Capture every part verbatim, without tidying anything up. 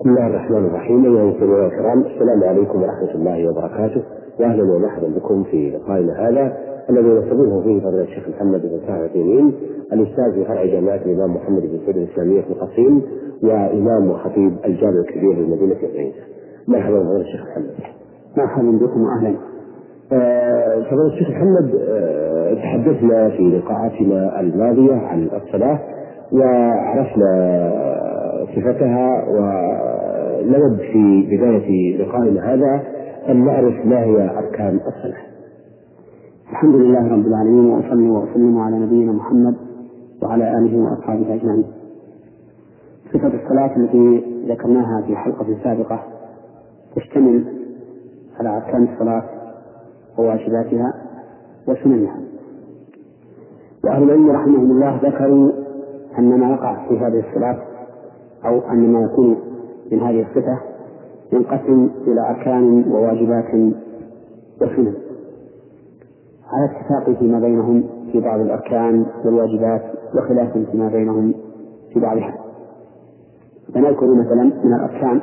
بسم الله الرحمن الرحيم. أيها المستمعون الكرام، السلام عليكم ورحمة الله وبركاته، وأهلا ومرحبا بكم في لقائنا هذا الذي نستضيفه فيه فضيلة الشيخ محمد بن صالح العثيمين، الأستاذ في فرع جامعة الإمام محمد بن سعود الإسلامية في القصيم، وإمام وخطيب الجامع الكبير لمدينة العنيزة. مرحبا بفضيلة الشيخ محمد. مرحبا بكم وأهلا. فضيلة الشيخ محمد، آه تحدثنا في لقاءاتنا الماضية عن الصلاة وعرفنا صفتها، ونود في بداية لقائنا هذا أن نعرف ما هي أركان الصلاة. الحمد لله رب العالمين، وأصلي وأسلم على نبينا محمد وعلى آله وأصحابه أجمعين. صفة الصلاة التي ذكرناها في الحلقة السابقة تشتمل على أركان الصلاة وواجباتها وسننها، وأهل العلم رحمهم الله ذكروا أن ما يقع في هذه الصلاة أو أن ما يكون من هذه الصفة ينقسم إلى أركان وواجبات وسنن، على اتفاق فيما بينهم في بعض الأركان والواجبات، وخلاف فيما بينهم في بعضها. فنذكر مثلا من الأركان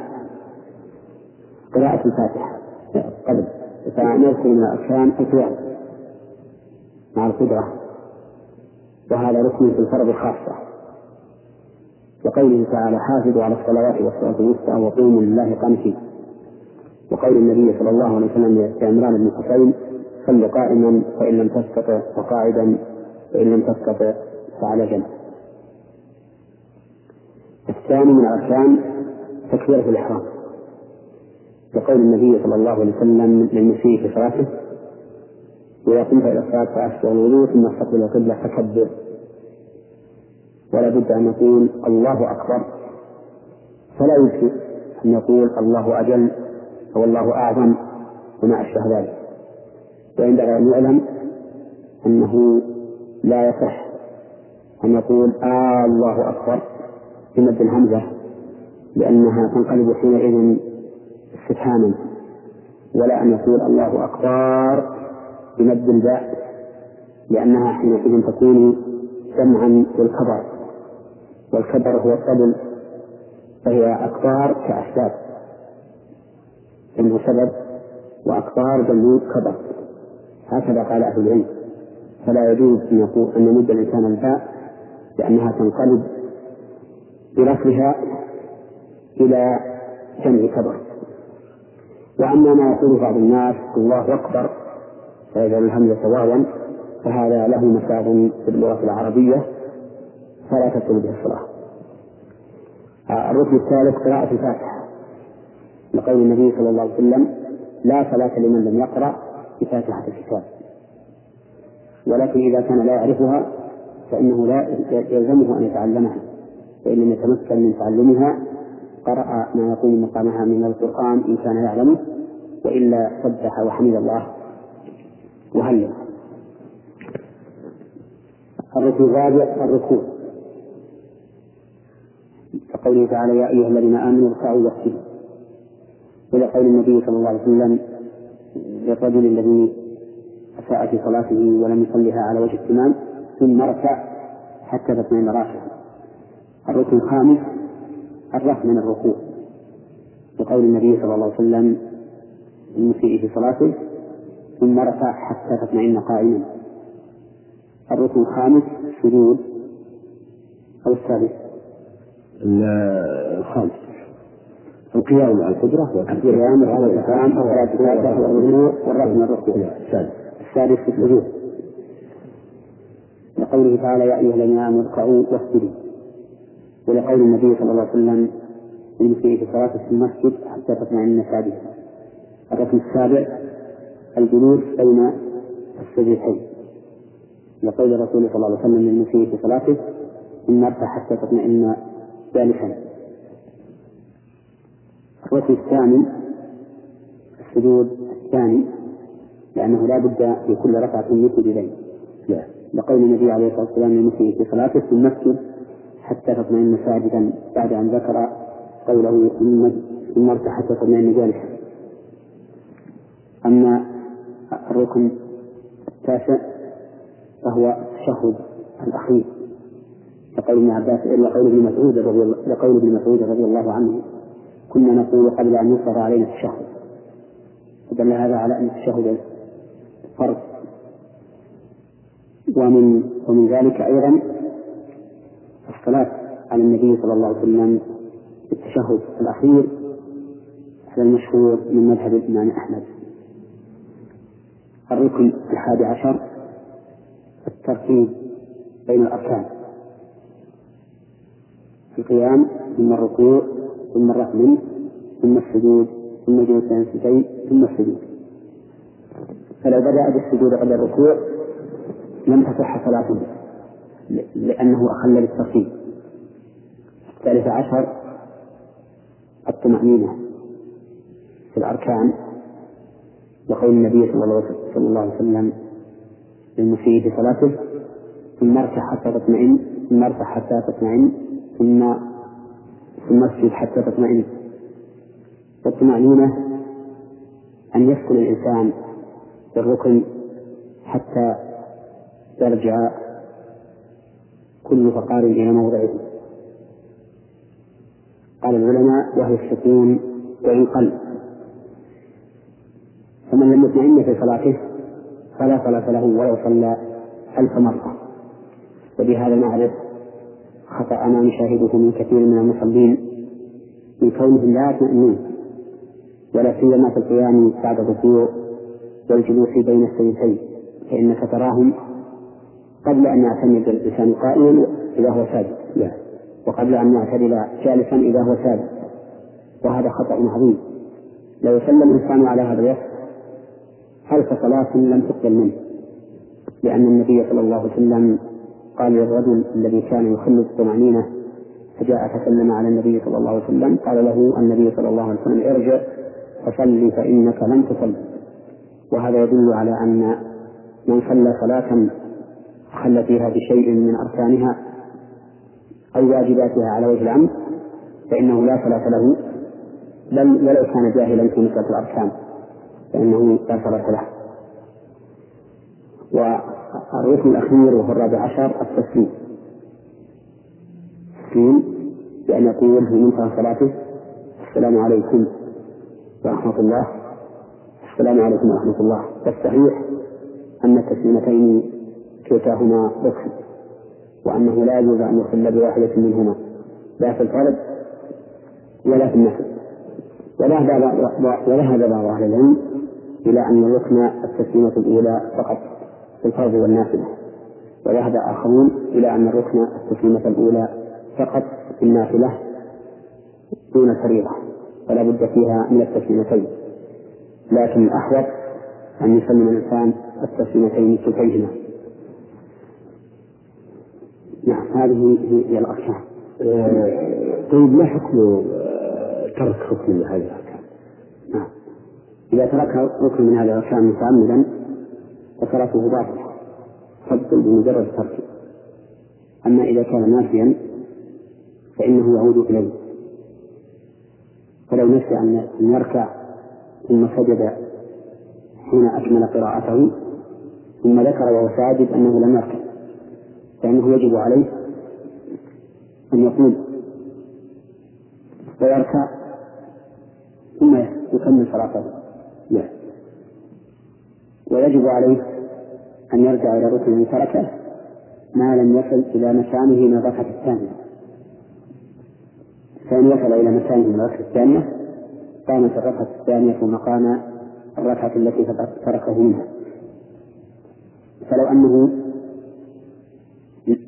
قراءة الفاتحة قبل، فنذكر من الأركان القيام مع القدرة، وهذا ركن في الفرض خاصة، وقوله تعالى: حافظوا على الصلوات والصلاة الوسطى وقوموا لله قانتين، وقول النبي صلى الله عليه وسلم في عمران بن حسين: صل قائما فإن لم تستطع وقاعدا فإن لم تستطع فعلى جنب. الثاني من أركان تكبيرة الإحرام، وقول النبي صلى الله عليه وسلم للمسيء في صلاته: وإذا قمت إلى الصلاة فأحسن الوضوء ثم استقبل القبلة فكبر. ولا بد أن يقول الله أكبر، فلا يكفي أن يقول الله أجل أو الله أعظم وما أشبه ذلك، وعندما يعلم أنه لا يصح أن يقول آه الله أكبر بمد الهمزة، لأنها تنقلب حينئذ استفهاما، ولا أن يقول الله أكبر بمد الباء، لأنها حينئذ تكون جمعا للخبر، والكبر هو الطبل، فهي أكبار كأحساب، إنه سبب وأكبار جميل كبر، هكذا قال أهل العلم. فلا يجوز أن يمد الإنسان الباء، لأنها تنقلب برفعها إلى جمع كبر. وأما ما يقول بعض الناس الله أكبر فيجعل الهمزة واوا، فهذا له مساغ في اللغة العربية، فلا تكتب به الصلاة. الركن الثالث قراءة الفاتحة، لقول النبي صلى الله عليه وسلم: لا صلاة لمن لم يقرأ بفاتحة الكتاب. ولكن إذا كان لا يعرفها فإنه لا يلزمه أن يتعلمها، فإن يتمكن من تعلمها قرأ ما يقوم مقامها من القرآن إن كان يعلمه، وإلا سبح وحمد الله وهلل. الركن الرابع الركوع، فقوله تعالى: يا أيها الذين آمنوا اركعوا واسجدوا. إلى قول النبي صلى الله عليه وسلم للرجل الذي أساء في صلاته ولم يصلها على وجه التمام: ثم اركع حتى تطمئن راكعا. الركن الخامس الرفع من الركوع، لقول النبي صلى الله عليه وسلم للمسيء في صلاته: ثم اركع حتى تطمئن قائما. الركن الخامس السجود أو السادس الخامس القيام على القدرة والقيام على الإحرام والرفع من الركوع. السادس السجود، لقوله تعالى: يا أيها الذين آمنوا اركعوا واسجدوا. ولقول النبي صلى الله عليه وسلم للمسيء في صلاته: في المسجد حتى تطمئن ساجدا. الركن السابع الجلوس بين السجدتين، لقول الرسول صلى الله عليه وسلم للمسيء في صلاته: ثم اركع حتى تطمئن. الركن الثامن السجود الثاني، لأنه لا بد في كل ركعة يسجد إليه، لقول النبي عليه الصلاة والسلام للمسيء في صلاته: في المسجد حتى تطمئن ساجدا، بعد أن ذكر قوله ثم اركع حتى تطمئن جالسا. أما الركن التاسع فهو التشهد الأخير، لقول ابن مسعود رضي الله عنه: كنا نقول قبل أن يفرض علينا التشهد، فدل هذا على أن التشهد فرض. ومن, ومن ذلك أيضا الصلاة على النبي صلى الله عليه وسلم بالتشهد الأخير على المشهور من مذهب الإمام أحمد. الركن الحادي عشر الترتيب بين الأركان، القيام ثم الركوع ثم الركن ثم السجود ثم جلسان سجدتين ثم السجود. فلو بدأ بالسجود قبل الركوع لم تصح صلاته لأنه أخل بالترتيب. الثالث عشر الطمأنينة في الأركان، وقول النبي صلى الله عليه وسلم للمسيء في صلاته ثم اركع حتى تطمئن ثم اركع حتى تطمئن ثم ثم اسجد حتى تطمئن. والطمأنينة أن يسكن الإنسان بالركن حتى يرجع كل فقار إلى موضعه. قال العلماء وهي السكون وإن قل، فمن لم يطمئن في صلاته فلا صلاة له ولو صلى ألف مرة. وبهذا نعرف خطأ ما نشاهده من كثير من المصلين من كونهم لا يطمئنون، ولا سيما في القيام بعد الركوع والجلوس بين السجدتين، فإنك تراهم قبل أن يعتمد الإنسان قائما إذا هو ساجد وقبل أن يعتدل جالسا إذا هو ساجد، وهذا خطأ عظيم. لو صلى الإنسان على هذا الوقت ألف صلاة لم تقبل منه، لأن النبي صلى الله عليه وسلم قال للرجل الذي كان يخل الطمأنينة فجاء فسلم على النبي صلى الله عليه وسلم، قال له النبي صلى الله عليه وسلم ارجع فصل فإنك لم تصل. وهذا يدل على أن من صلى صلاة خل فيها بشيء من أركانها أو واجباتها على وجه العمد فإنه لا صلاة له ولو كان جاهلا في مثل الأركان، فإنه لا صلاة له. والركن الأخير وهو الرابع عشر التسليم، التسليم بأن يقول في منتهى صلاته السلام عليكم ورحمة الله، السلام عليكم ورحمة الله. فالصحيح أن التسليمتين كلتاهما ركن، وأنه لا يجوز أن يخل بواحدة منهما لا في الفرض ولا في النفل. وذهب بعض أهل العلم إلى أن الركن التسليمة الأولى فقط في الفرض والنافلة، وذهب آخرون إلى أن الركن التسليمة الأولى فقط في النافلة دون الفريضة، فلا بد فيها من التسليمتين، لكن الأحوط أن يسلم الإنسان التسليمتين كلتيهما. نعم، هذه هي الأركان. طيب ما حكم ترك ركن من هذه الأركان؟ نعم، إذا ترك ركن من هذه الأركان متعمدا فصلاته باطلة تبطل بمجرد تركه، أما إذا كان نافيا فإنه يعود إليه. فلو نسي أن يركع ثم سجد حين أكمل قراءته ثم ذكر وهو ساجد أنه لم يركع، فإنه يجب عليه أن يقول ويركع ثم يكمل صلاته، لا، ويجب عليه أن يرجع إلى ركن تركه ما لم يصل إلى مكانه من الركعة الثانية، فإن وصل إلى مكانه من الركعة الثانية قامت الركعة الثانية ومقام الركعة التي تركه منها. فلو أنه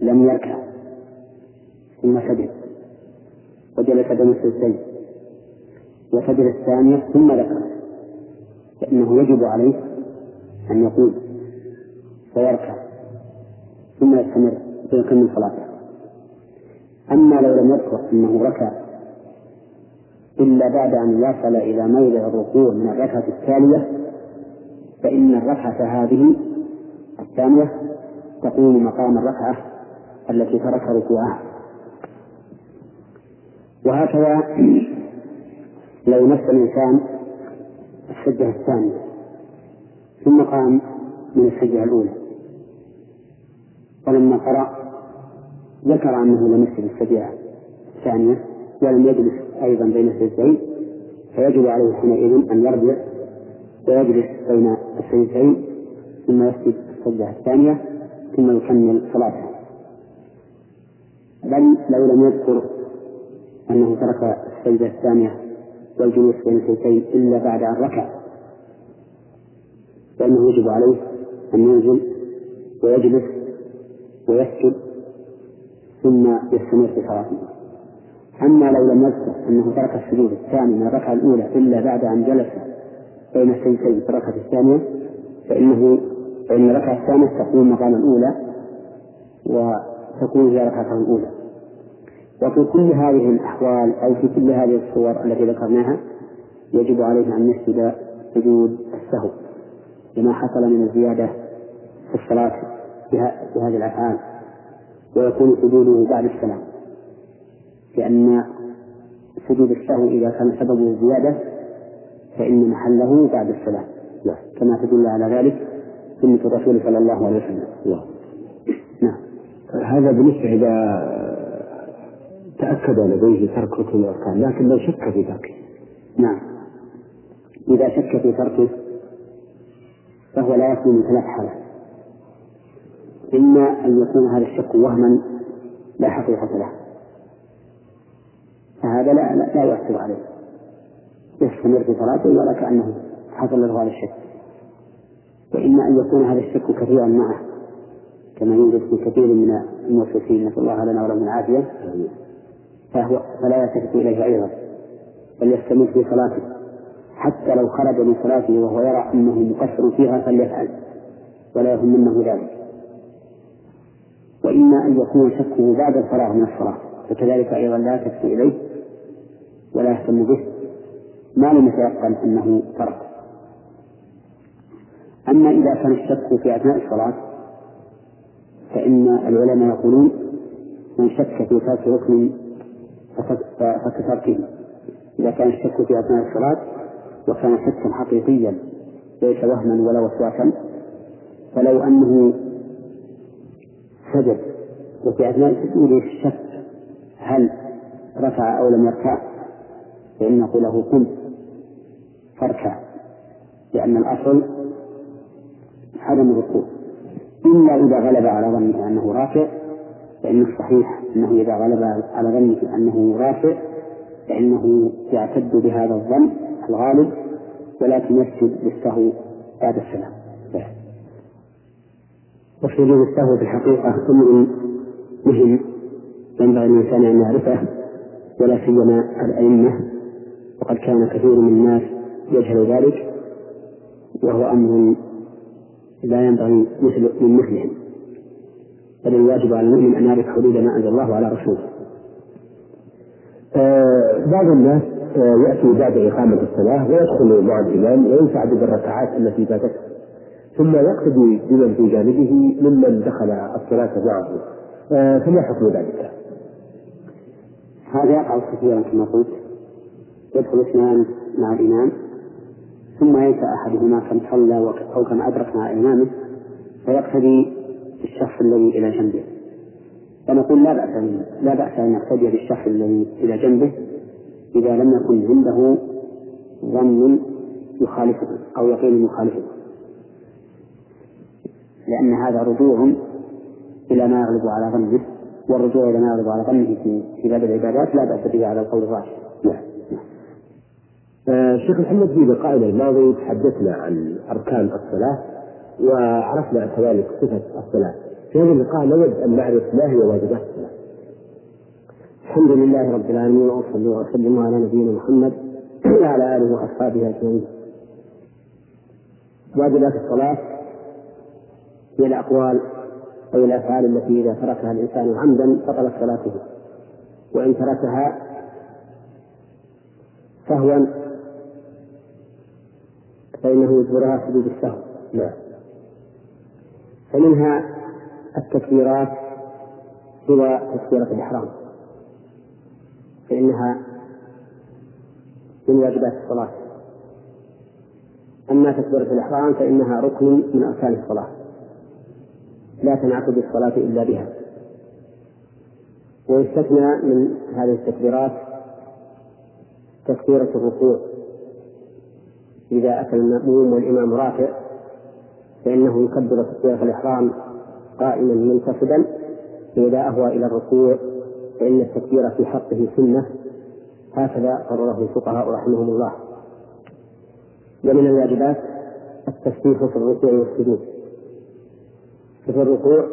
لم يركع ثم سجد وجلس بين السجدتين وسجد الثانية ثم ذكر، فإنه يجب عليه أن يقول ويركع ثم يستمر ويكمل صلاته. أما لو لم يذكر أنه ركع إلا بعد أن وصل إلى موضع الركوع من الركعة التالية، فإن الركعة هذه الثانية تقوم مقام الركعة التي ترك ركوعها. وهكذا لو نسى الإنسان السجدة الثانية ثم قام من السجدة الأولى، ولما قرأ ذكر أنه لم يسجد السجدة الثانية ولم يجلس أيضا بين السجدتين، فيجب عليه حينئذ أن يرجع ويجلس بين السجدتين ثم يسجد السجدة الثانية ثم يكمل صلاته. بل لو لم يذكر أنه ترك السجدة الثانية والجلوس بين السجدتين إلا بعد أن ركع فإنه يجب عليه أن ينزل ويجلس ويسجد ثم يستمر في صلاته. أما لو لم يذكر أنه ترك السجود الثاني من الركعة الأولى إلا بعد أن جلس بين السجدتين في الركعة الثانية فإنه فإن الركعة الثانية تكون مقام الأولى وتكون هي ركعته الأولى. وفي كل هذه الأحوال أو في كل هذه الصور التي ذكرناها يجب عليه أن يسجد سجود السهو لما حصل من الزيادة في الصلاة في هذه الأفعال، ويكون سجوده بعد السلام، لأن سجود السهو إذا كان سببه الزيادة فإن محله بعد السلام كما تدل على ذلك سنة الرسول صلى الله عليه وسلم. نعم. هذا بالنسبة إذا تأكد لديه ترك ركن الأركان، لكن لو شك في ذلك. نعم. إذا شك في تركه فهو لا يكون من ثلاث حالات: إما أن يكون هذا الشك وهما لا حقيقة له، فهذا لا لا يؤثر عليه، يستمر في صلاته ولا كأنه حصل له هذا الشك. وإما أن يكون هذا الشك كثيرا معه كما يوجد في كثير من الموسوسين، نسأل الله لنا ولهم العافية، فهو فلا يلتفت إليه أيضا بل يستمر في صلاته حتى لو خرج من صلاته وهو يرى أنه مقصر فيها فليفعل ولا يهمنه ذلك. وإما أن يكون شكه بعد الفراغ من الصلاة فكذلك أيضا لا يلتفت إليه ولا يهتم به ما لم يتيقن أنه ترك. أما إذا كان الشك في أثناء الصلاة فإن العلماء يقولون من شك في ترك ركن فتركه. إذا كان الشك في أثناء الصلاة وكان شكا حقيقيا ليس وهما ولا وسواسا، فلو أنه سجد وفي أثناء سجوده الشك هل ركع أو لم يركع فإن قوله قم فاركع، لأن الأصل عدم الركوع، إلا إذا غلب على ظنه أنه رافع، فإن الصحيح أنه إذا غلب على ظنه أنه رافع فإنه يعتد بهذا الظن الغالب ولكن يسجد بالسهو بعد السلام. وسجود السهو في الحقيقة أمر مهم ينبغي الإنسان أن يعرفه، ولا سيما الأئمة، وقد كان كثير من الناس يجهل ذلك، وهو أمر لا ينبغي من مثلهم، بل الواجب على المؤمن أن يعرف حدود ما أنزل الله على رسوله. آه بعض الناس آه يأتي بعد إقامة الصلاة ويدخل مع الإمام وينسعد بالركعات التي فاتته، ثم يقتدي بمن في جانبه ممن دخل الصلاة معه، آه فما حكم ذلك؟ هذا يقع كثيرا كما قلت، يدخل اثنان مع الإمام ثم ينسى أحدهما كم صلى أو كم أدرك مع إمامه فيقتدي بالشخص الذي إلى جنبه، فنقول لا بأس لا بأس أن يقتدي بالشخص الذي إلى جنبه إذا لم يكن عنده ظن يخالفه أو يقين يخالفه، لأن هذا رجوع إلى ما يغلب على ظنه، والرجوع إلى ما يغلب على ظنه في باب العبادات لا بأس به على القول الراجح. شيخ محمد في لقائنا الماضي تحدثنا عن أركان الصلاة وعرفنا كذلك صفة الصلاة، في هذا اللقاء نود أن نعرف ما هي واجبات الصلاة. الحمد لله رب العالمين، وصلى وسلم على نبينا محمد وعلى آله وأصحابه أجمعين. واجبات الصلاة هي الأقوال أو الأفعال التي إذا تركها الإنسان عمدا بطلت صلاته، وإن تركها سهوا فإنه يجبرها سجود السهو. نعم. فمنها التكبيرات سوى تكبيرة الإحرام، فإنها من واجبات الصلاة. أما تكبيرة الإحرام فإنها ركن من أركان الصلاة لا تنعقد الصلاة إلا بها، ويستثنى من هذه التكبيرات تكبيرة الركوع إذا أتى المأموم والإمام رافع فإنه يكبر تكبيرة الإحرام قائما منتصبا، وإذا أهوى إلى الركوع فإن التكبير في حقه سنة، هكذا قرره الفقهاء رحمهم الله. ومن الواجبات التسبيح في الركوع والسجود. في الركوع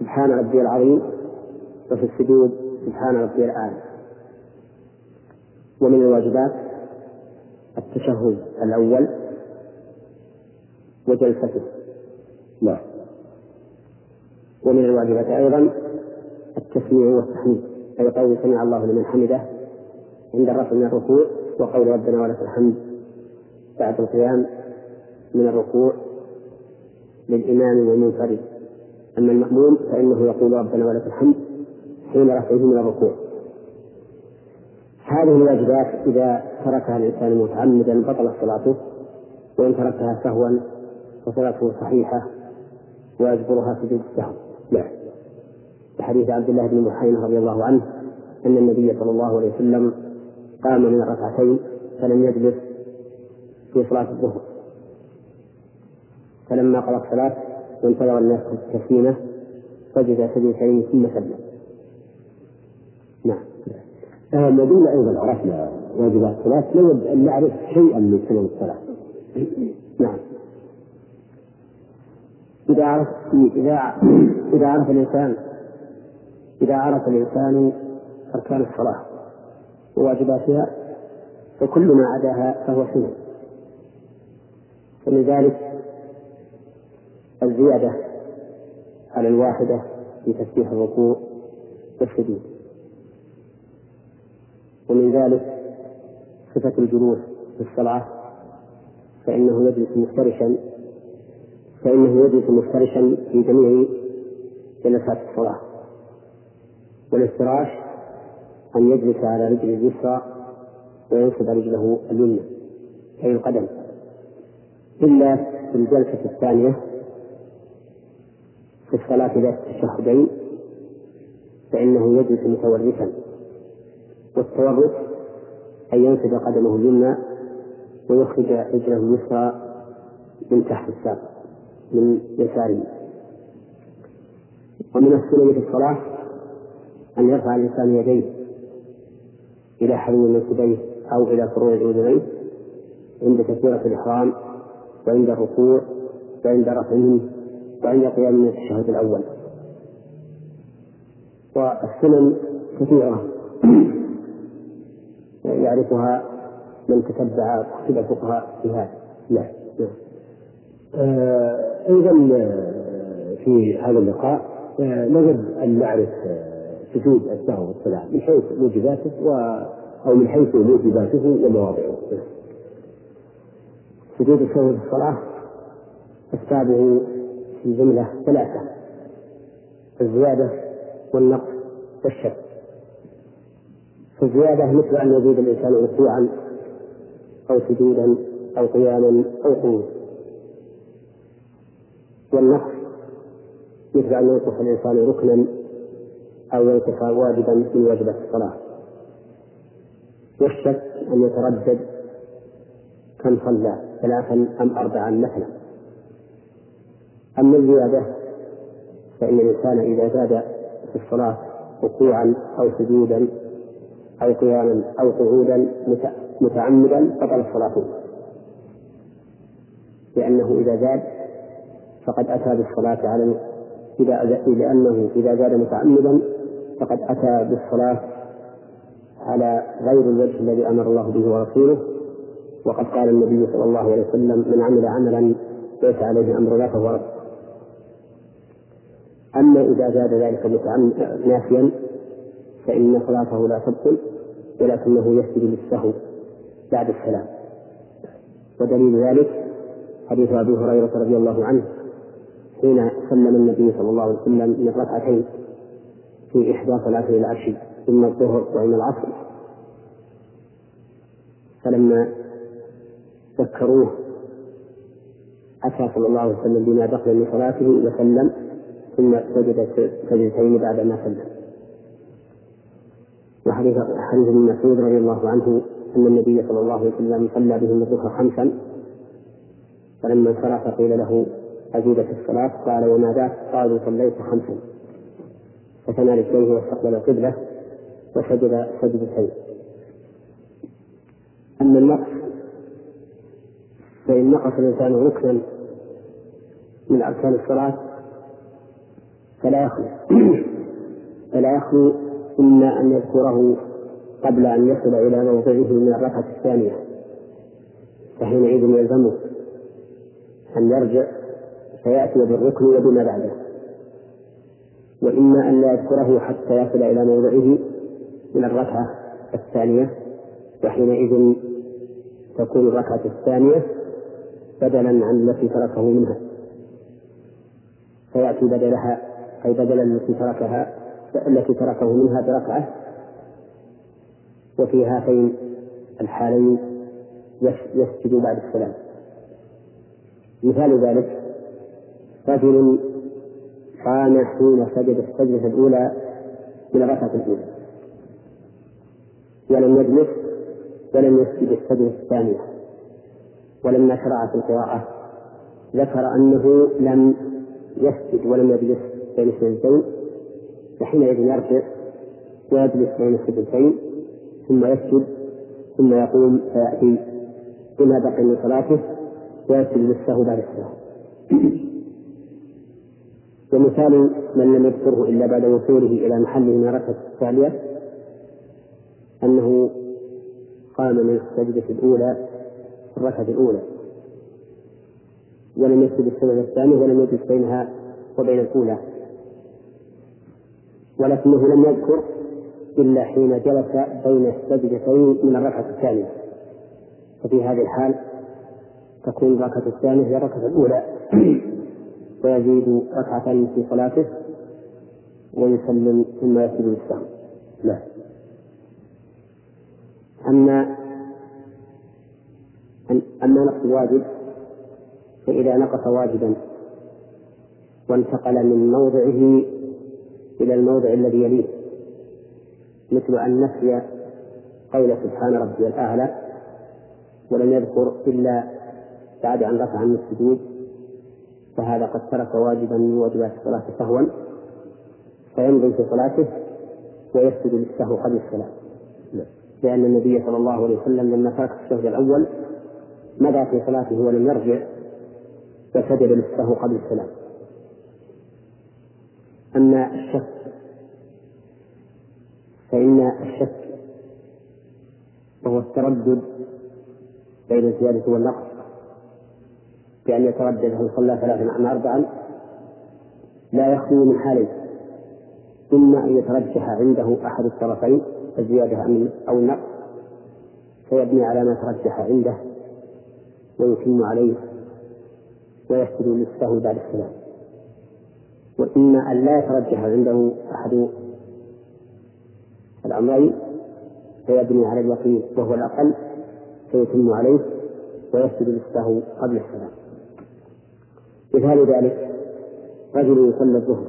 سبحان ربي العظيم، وفي السجود سبحان ربي الأعلى. ومن الواجبات التشهد الأول وجلسته لا. ومن الواجبات أيضا التسميع والتحميد، أي قول سمع الله لمن حمده عند الرفع من الركوع، وقول ربنا ولك الحمد بعد القيام من الركوع للإمام والمنفرد. أما المأموم فإنه يقول ربنا ولك الحمد حين رفعه من الركوع. هذه الواجبات إذا تركها الإنسان متعمدا بطلت صلاته، وإن تركها سهوا فصلاته صحيحة ويجبرها سجود السهو. لا، بحديث عبد الله بن محينة رضي الله عنه أن النبي صلى الله عليه وسلم قام من الركعتين فلم يجلس في صلاة الظهر، فلما قضى الصلاة وانتظر الناس التسليمة سجد سجدتين ثم سلم. نعم. الذين أيضا عرفنا واجبات الصلاة لابد أن نعرف شيئا من سنن الصلاة. نعم. إذا عرف إذا إذا عرف الإنسان إذا عرف الإنسان أركان الصلاة وواجباتها فكل ما عداها فهو سنة. ومن ذلك الزيادة على الواحدة في تسبيح الركوع والسجود، ومن ذلك صفة الجلوس في الصلاة، فإنه يجلس مفترشا فإنه يجلس مفترشا في جميع جلسات الصلاة. والافتراش أن يجلس على رجل اليسرى وينصب رجله اليمنى أي القدم، إلا في الجلسة الثانية في الصلاة ذات التشهدين فإنه يجلس متورثا، والتورث أن ينصب قدمه اليمنى ويخرج رجله اليسرى من تحت الساق من يساره. ومن السنة في الصلاة أن يرفع الإنسان يديه إلى حلول منكبيه أو إلى فروع الأذنين عند تكبيرة الإحرام وعند الركوع وعند رفعه وعند قيام من التشهد الأول. والسنن كثيرة يعرفها من تتبع كتب فقهاء في هذا. لا. لا. آه، أيضا في هذا اللقاء آه، نجد أن نعرف سجود السهو والسلام من حيث موجباته و... أو من حيث موجباته ومواضعه. سجود السهو والصلاة السابع في جملة ثلاثة: الزيادة والنقص والشك. الزيادة مثل أن يزيد الإنسان ركوعا أو سجودا أو قياما أو قياما. والنقص مثل أن ينقص الإنسان ركنا أو ينقص واجبا من واجبات الصلاة. والشك أن يتردد كم صلى ثلاثا أم أربعا مثلا. أما الزيادة فإن الإنسان إذا زاد في الصلاة ركوعا أو سجودا أو قياما أو قعودا متعمدا فطل الصلاة، لأنه إذا زاد فقد أتى بالصلاة على إذا لأنه إذا زاد متعمدا فقد أتى بالصلاة على غير الوجه الذي أمر الله به ورسوله، وقد قال النبي صلى الله عليه وسلم: من عمل عملا ليس عليه أمرنا فهو رد. أما إذا زاد ذلك نافيا فإن صلاته لا تبطل، ولكنه يسجد للسهو بعد السلام. ودليل ذلك حديث أبي هريرة رضي الله عنه حين سلم النبي صلى الله عليه وسلم من ركعتين في إحدى صلاتي العشي إما الظهر وإما العصر، فلما ذكروه أتى صلى الله عليه وسلم بما بقي من صلاته وسلم ثم سجد سجدتين بعدما سلم. وحديث ابن مسعود رضي الله عنه أن النبي صلى الله عليه وسلم صلى بهم الظهر خمسا، فلما انصرف قيل له أزيد في الصلاة؟ قال وما ذاك؟ قالوا صليت خمسا. فثنى رجليه واستقبل القبلة وسجد سجدتين. أما النقص فإن نقص الإنسان ركنا من أركان الصلاة فلا يخلو فلا يخلو إما أن يذكره قبل أن يصل إلى موضعه من الركعة الثانية، فحينئذ يلزمه أن يرجع فيأتي بالركن وبما بعده، وإما أن لا يذكره حتى يصل إلى موضعه من الركعة الثانية، وحينئذ تكون الركعة الثانية بدلا عن التي تركه منها، فيأتي بدلها أي بدلا التي تركها التي تركه منها بركعة. وفي هاتين الحالين يسجد بعد السلام. مثال ذلك رجل قام حين سجد السجدة الأولى من الركعة الأولى ولم يجلس ولم يسجد السجدة الثانية، ولما شرعت القراءة ذكر أنه لم يسجد ولم يجلس بين السجدتين، وحينئذ يرجع ويجلس بين السجدتين ثم يسجد ثم يقوم فيأتي بما بقي من صلاته ويسجد للسهو بعد السلام. ومثال من لم يذكره إلا بعد وصوله إلى محله من الركعة الثانية أنه قام من السجدة الأولى الركعة الأولى ولم يسجد السجدة الثانية ولم يجلس بينها وبين الأولى، ولكنه لم يذكر إلا حين جلس بين السجدتين من الركعة الثانية، ففي هذه الحال تكون الركعة الثانية هي الركعة الأولى ويزيد ركعتين في صلاته ويسلم ثم يسجد للسهو. لا أما أما نقص الواجب فإذا نقص واجبا وانتقل من موضعه إلى الموضع الذي يليه، مثل أن نسي قول سبحان ربي الأعلى ولم يذكر إلا بعد أن رفع عن السجود، فهذا قد ترك واجبا من واجبات الصلاة سهوا فيمضي في صلاته ويسجد للسهو قبل السلام، لأن النبي صلى الله عليه وسلم لما ترك السجود الأول مضى في صلاته ولم يرجع فسجد للسهو قبل السلام. أما الشك فإن الشك وهو التردد بين الزيادة والنقص، بأن يتردد هل صلى ثلاثا أم أربعا، لا يخلو من حالين، إما أن يترجح عنده أحد الطرفين الزيادة أو النقص فيبني على ما ترجح عنده ويتم عليه ويسجد للسهو بعد السلام، وإما أن لا يترجح عنده أحد الأمرين فيبني على اليقين وهو الأقل فيتم عليه ويسجد للسهو قبل السلام. مثال ذلك رجل يصلي الظهر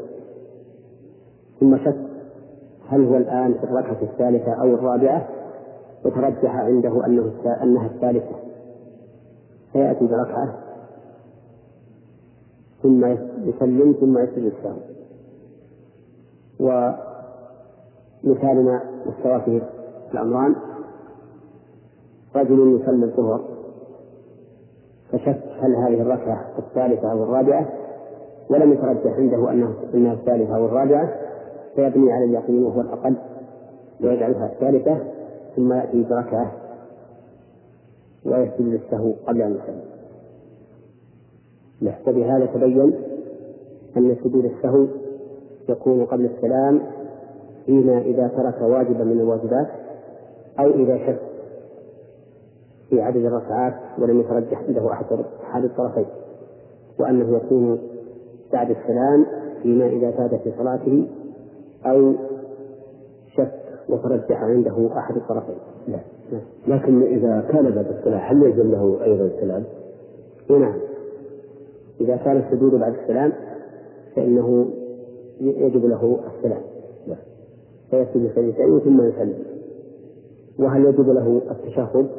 ثم شك هل هو الآن في الركعة الثالثة أو الرابعة، وترجح عنده أنها الثالثة فيأتي بركعة ثم يسلم ثم يسجد للسهو. ومثالنا مستوى فيه الأمران رجل يصلي الظهر فشك هل هذه الركعة الثالثة أو الرابعة ولم يترجح عنده أنها الثالثة أو الرابعة فيبني على اليقين وهو الأقل ويجعلها الثالثة ثم يأتي بركعة ويسجد للسهو قبل أن يسلم. فبهذا تبين أن سجود السهو يكون قبل السلام فيما إذا ترك واجبا من الواجبات أو إذا شك في عدد الركعات ولم يترجح له أحد الطرفين، وأنه يكون بعد السلام فيما إذا فات في صلاته أو شك وترجح عنده أحد الطرفين. لا. لا. لكن إذا كان بعد السلام هل يلزم له أيضا السلام؟ نعم، إذا كان السجود بعد السلام فإنه يجب له السلام فيسجد سجدتين ثم يسلم. وهل يجب له التشهد؟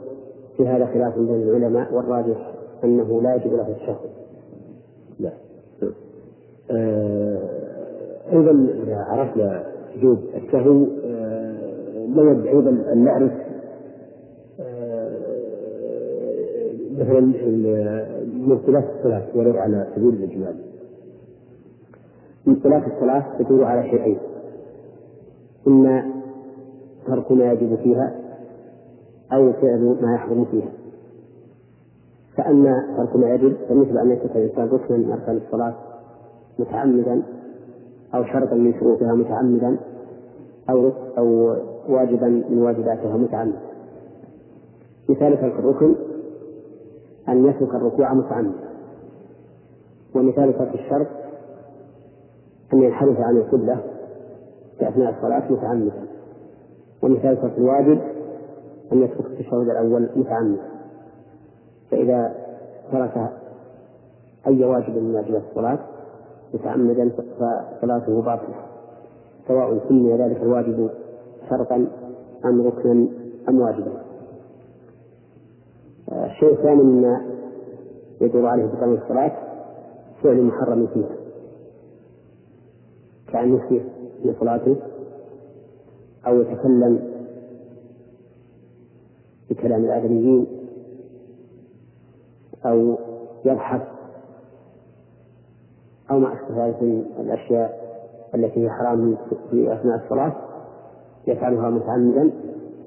في هذا خلاف بين العلماء، والراجح أنه لا يجب له التشهد. لا أيضا إذا عرفنا وجوب السهو لابد أيضا أن نعرف مثلا مصطلح الصلاة ولو على سبيل الإجمال. مصطلح الصلاة تدور على شيئين: إما ترك ما يجب فيها أو فعل ما يحرم فيها. فأما ترك ما يجب فمثل أن يترك الإنسان ركنا من أركان الصلاة متعمدا، أو شرطا من شروطها متعمدا، أو أو واجبا من واجباتها متعمدا. مثال ترك الركن أن يترك الركوع متعمدا، ومثال ترك الشرط أن ينحرف عن القبلة في أثناء الصلاة متعمدا، ومثال ترك الواجب أن يترك التشهد الأول متعمدا. فإذا ترك أي واجب من واجبات الصلاة متعمدا فصلاته باطلة، سواء سمي ذلك الواجب شرطا أم ركنا أم واجبا. الشيء الثاني مما يدور عليه بطلب الصلاة فعل محرم فيها، كأن يسرف في صلاته أو يتكلم بكلام الآدميين أو يضحك أو ما أشبه ذلك من الأشياء التي هي حرام في أثناء الصلاة يفعلها متعمدا،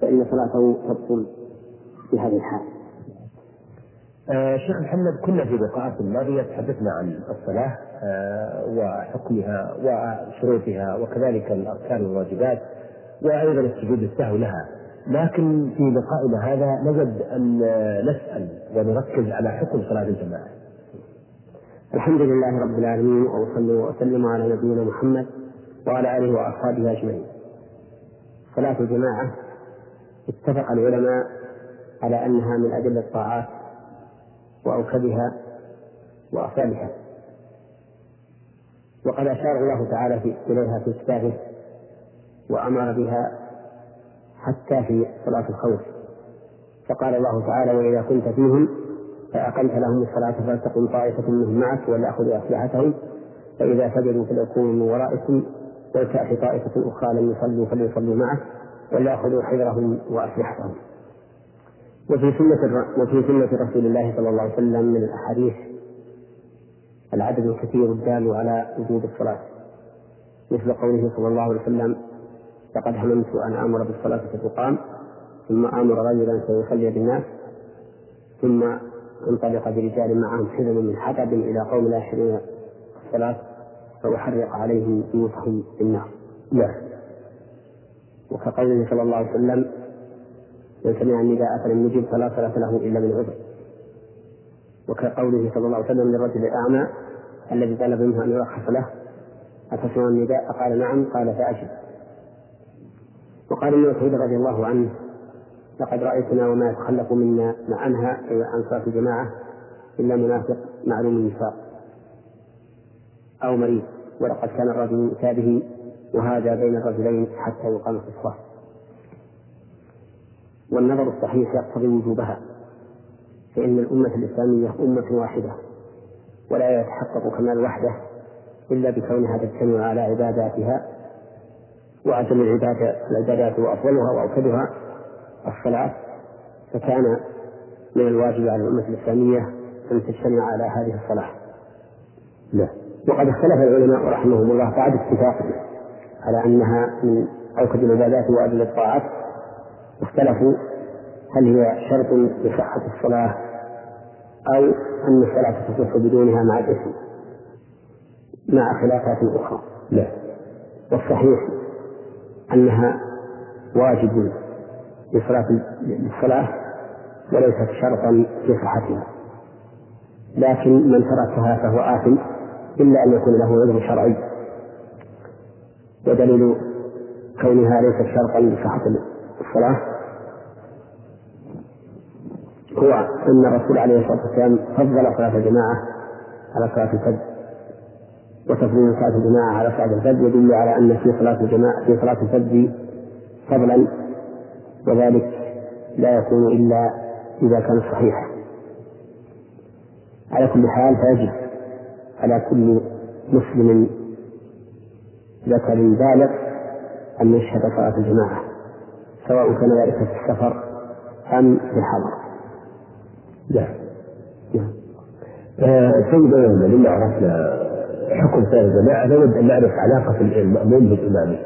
فإن صلاته تبطل في هذه الحال. آه شيخ محمد، كنا في بقعة الماضية تحدثنا عن الصلاة آه وحكمها وشروطها وكذلك الأركان والواجبات وأيضا السجود السهو لها، لكن في لقائنا هذا نجد أن نسأل ونركز على حكم صلاة الجماعة. الحمد لله رب العالمين، وأصلي وأسلم على نبينا محمد وعلى آله وأصحابه أجمعين. صلاة الجماعة اتفق العلماء على أنها من أجل الطاعات وأوكبها وأفضلها، وقد أشار الله تعالى إليها في كتابه وأمر بها حتى في صلاة الخوف، فقال الله تعالى: وإذا كنت فيهم فأقمت لهم الصلاة فلتقم طائفة منهم معك وليأخذوا أسلحتهم فإذا سجدوا فليكونوا من ورائكم ولتأت طائفة أخرى لم يصلوا فليصلوا معك وليأخذوا حذرهم وأسلحتهم. وفي سنة وفي سنة رسول الله صلى الله عليه وسلم من الأحاديث العدد الكثير الدال على وجوب الصلاة، مثل قوله صلى الله عليه وسلم: لقد هممت أن آمر بالصلاة فتقام، ثم آمر رجلا فيصلي بالناس، ثم انطلق برجال معهم حزم من حطب إلى قوم لا يشهدون الصلاة فأحرق عليهم بيوتهم بالنار. وكقوله صلى الله عليه وسلم: من سمع النداء فلم يجب فلا صلاة له إلا من عذر. وكقوله صلى الله عليه وسلم للرجل الأعمى الذي طلب منه أن يرخص له: أتسمع النداء؟ قال: نعم. قال: فأجب. وقال ابن مسعود رضي الله عنه: لقد رأيتنا وما يتخلف منا عنها عن صلاة الجماعة إلا منافق معلوم النفاق أو مريض، ولقد كان الرجل يؤتى به وهذا بين الرجلين حتى يقام في الصلاة. والنظر الصحيح يقتضي وجوبها، فإن الأمة الإسلامية أمة واحدة، ولا يتحقق كمال وحده إلا بكونها تجتمع على عباداتها، وأعظم العبادات وأفضلها وأوكدها الصلاة. فكان من الواجب على الأمة الإسلامية أن تجتمع على هذه الصلاة. لا. وقد اختلف العلماء رحمهم الله بعد اتفاقهم على أنها من أوكد العبادات وأجل الطاعات، اختلفوا هل هي شرط لصحة الصلاة أو أن الصلاة تصح بدونها مع الإثم، مع خلافات أخرى. لا. والصحيح أنها واجب للصلاة وليست شرطا في صحتها، لكن من تركها فهو آثم إلا أن يكون له عذر شرعي، ودليل كونها ليست شرطا لصحة الصلاة هو أن الرسول عليه الصلاة والسلام فضل صلاة الجماعة على صلاة الفجر، وتفضيل صلاة الجماعة على صلاة الفجر يدل على أن في صلاة الجماعة في صلاة الفجر فضلا، وذلك لا يكون إلا إذا كان صحيحا. على كل حال فيجب على كل مسلم ذكر بالغ أن يشهد صلاة الجماعة سواء كان ذلك في السفر أم في الحضر. لا سيدنا يا لما عرفنا حكم سيدنا لا أريد أن نعرف علاقة المأمون بالإمامه.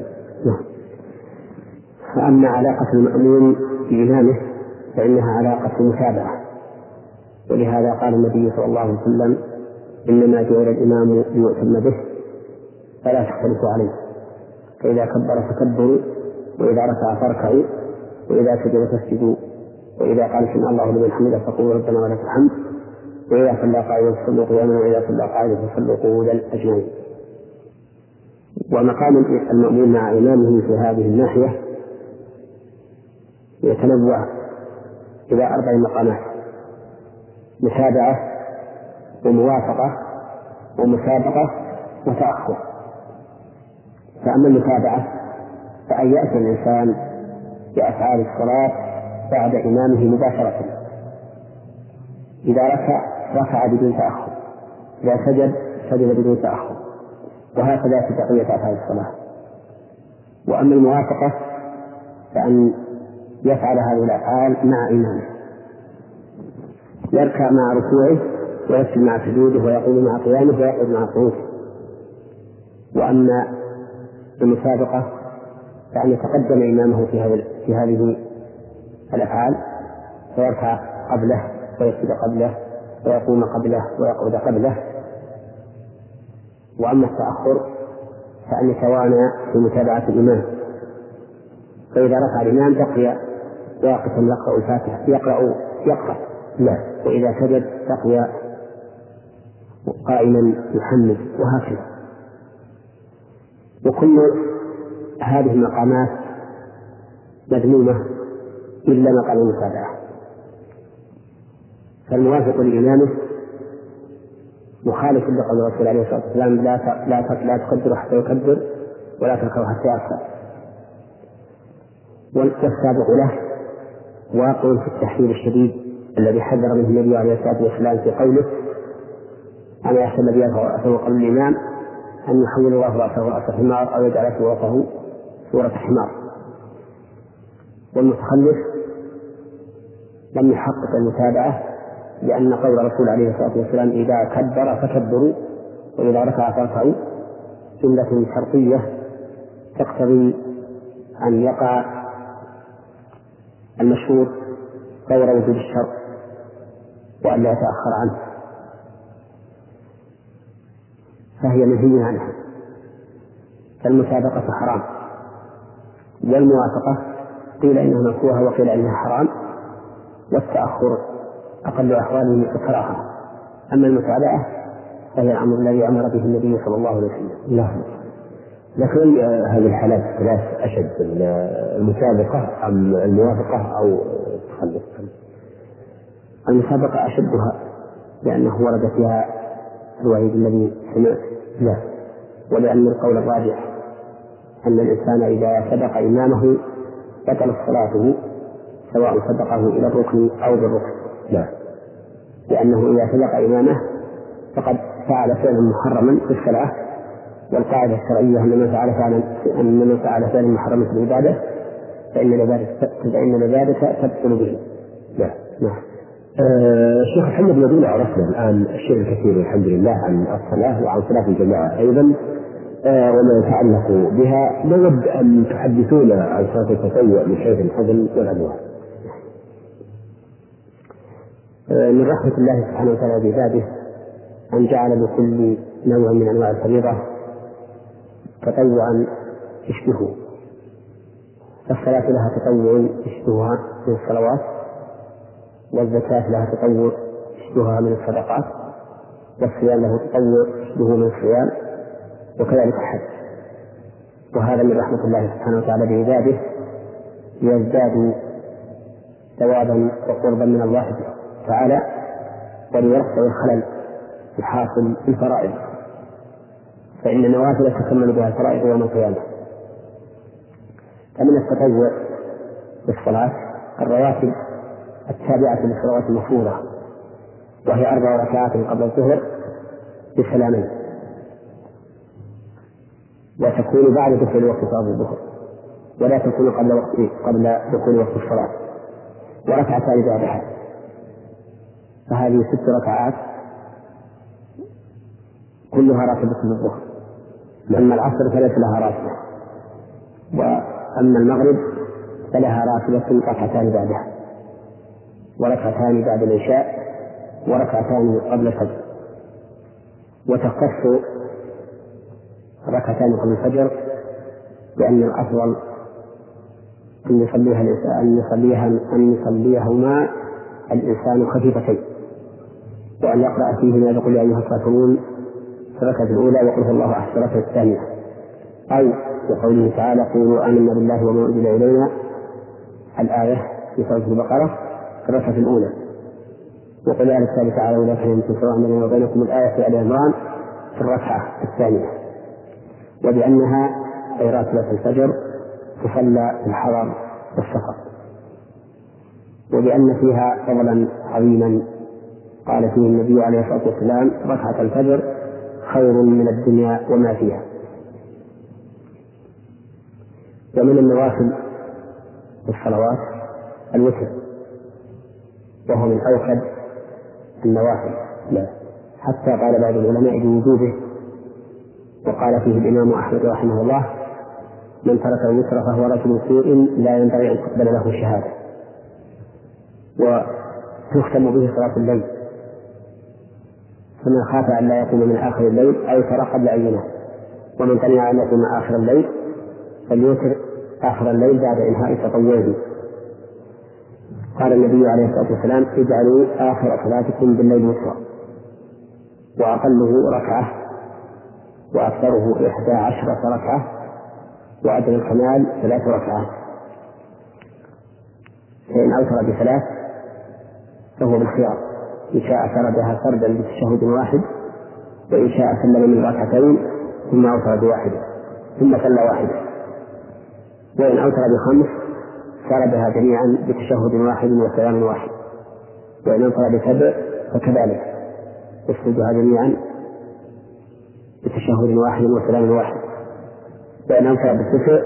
فأما علاقة المأمون بإمامه فإنها علاقة متابعة، ولهذا قال النبي صلى الله عليه وسلم إنما جعل الإمام ليؤتم به فلا تختلفوا عليه، فإذا كبر فكبروا، وإذا ركع فاركعوا، وإذا سجد فاسجدوا، وإذا قال سمع الله لمن حمده فقولوا ربنا ولك الحمد، وإذا صلى قاعدا فصلوا قياما، وإذا صلى قاعدا فصلوا قعودا أجمعين. ومقام المأمون مع إمامه في هذه الناحية يتنوع إلى أربع مقامات: متابعة وموافقة ومسابقة وتأخر. فأما المتابعة فأن يأتي الإنسان بأفعال الصلاة بعد إمامه مباشرة، إذا ركع ركع بدون تأخر، إذا سجد سجد بدون تأخر، وهكذا في بقية أفعال الصلاة. وأما الموافقة فأن يفعل هذه الأفعال مع إمامه، يركع مع ركوعه، ويسجد مع سجوده، ويقوم مع قيامه، ويقعد مع قعوده. وأما المسابقة فأن يتقدم إمامه في هذه الأفعال، فيركع قبله، ويسجد قبله، ويقوم قبله، ويقعد قبله. وأما التأخر فأن يتوانى في متابعة الإمام، فإذا رفع الإمام بقي واقفا يقرأ الفاتحة يقرأ يقرأ لا، وإذا سجد بقي قائما يحمد، وهكذا. وكل هذه المقامات مذمومة إلا مقام المتابعة، فالموافق لإمامه مخالف لقول الرسول عليه الصلاة والسلام لا تقدر حتى يكبر ولا تركه حتى يركع. والسابق له واقع في التحذير الشديد الذي حذر منه النبي عليه الصلاة والسلام في قوله أنا يحسب الذي يرفع رأسه قبل الإمام أن يحول الله رأسه رأس حمار أو يجعل فوقه صورة حمار. والمتخلف لم يحقق المتابعة، لأن قول الرسول عليه الصلاة والسلام إذا كبر فكبروا وإذا ركع فاركعوا جملة شرطية تقتضي أن يقع المشهور غير وجود الشرط وأن لا يتأخر عنه، فهي منهية عنها. فالمسابقة حرام، والموافقة قيل إنها مكروهة وقيل إنها حرام، والتأخر أقل أحواله كراهة. أما المتابعة فهي الأمر الذي أمر به النبي صلى الله عليه وسلم. لكن هذه الحالات ثلاث أشد: المسابقة أم الموافقة أو التخلف. المسابقة أشدها لأنه ورد فيها الوعيد الذي سمعت لا، ولأن القول الراجح أن الإنسان إذا سبق إمامه بطلت صلاته سواء سبقه إلى الركن أو بالركن لا، لأنه إذا سبق إمامه فقد فعل فعلا محرما في الصلاة، والقاعدة الشرعية أن من فعل فعلا فعلا محرما في العبادة فإن العبادة تبطل به لا. نعم. آه الشيخ محمد مدينة عرفنا الآن الشيء الكثير الحمد لله عن الصلاة وعن صلاة الجماعة أيضا آه وما يتعلق بها. نود أن تحدثونا عن صلاة التطوع من حيث الفضل والأنواع. آه من رحمة الله سبحانه وتعالى بعباده أن جعل بكل نوع من أنواع الفريضة تطوعا يشبهه، فالصلاة لها تطوع يشبهها من الصلوات، والزكاة لها تطوع يشبهها من الصدقات، والصيام له تطوع يشبهه من الصيام، وكذلك الحج. وهذا من رحمة الله سبحانه وتعالى بعباده ليزدادوا ثوابا وقربا من الله تعالى، وليرفع الخلل الحاصل في الفرائض، فإن النوافل تكمل بها الفرائض يوم القيامة. فمن التطوع بالصلاة الرواتب التابعة للصلوات المفروضة وهي أربع ركعات قبل الظهر بسلامين، وتكون بعد دخول وقت صلاة الظهر ولا تكون قبل وقت قبل دخول وقت الصلاة، وركعتان بعدها، فهذه ست ركعات كلها راتبة للظهر. أما العصر فليس لها راتبة، وأما المغرب فلها راتبة ركعتان بعدها، وركعتان بعد العشاء، وركعتان قبل الفجر، وتختص ركعتان قبل الفجر لأن الأفضل أن يصليها أن يصليها أن يصليهما الإنسان خفيفتين، وأن يقرأ فيهما يقول يا أيها الكافرون في الركعة الأولى، وقل هو الله أحد في الركعة الثانية، أو وقوله تعالى قولوا آمنا بالله وما أنزل إلينا، الآية في سورة البقرة في الركعة الأولى، وقل آل الثالثة تعالى ولا أن تنسوا أعمالنا وبينكم، الآية في آل عمران في الركعة الثانية. وبأنها أي راتبة الفجر تصلى في الحرم والسفر، وبأن فيها فضلا عظيما قال فيه النبي عليه الصلاة والسلام ركعة الفجر خير من الدنيا وما فيها. ومن النوافل والصلوات الوتر، وهو من أوكد النوافل، لا حتى قال بعض العلماء بوجوبه، وقال فيه الإمام أحمد رحمه الله من ترك الوتر فهو رجل سوء لا ينبغي أن تقبل له الشهادة. وتختم به صلاة الليل، فمن خاف أن لا يقوم من آخر الليل أو ترى قبل أن ينام، ومن تنع أن يقوم آخر الليل فليوتر آخر الليل بعد إنهاء تطوعه. قال النبي عليه الصلاة والسلام اجعلوا آخر صلاتكم بالليل وترا، وأقله ركعة، وأكثره إحدى عشرة ركعة، وعدم الكمال ثلاث ركعات، فإن أوتر بثلاث فهو بالخيار، إن شاء فردها فردا بتشهد واحد، وإن شاء سلم من ركعتين ثم أوتر بواحدة ثم سلم واحدة، وإن أوتر بخمس فردها جميعا بتشهد واحد وسلام واحد، وإن أوتر بسبع فكذلك يسردها جميعا بتشهد واحد وسلام واحد، وإن أوتر بالتسع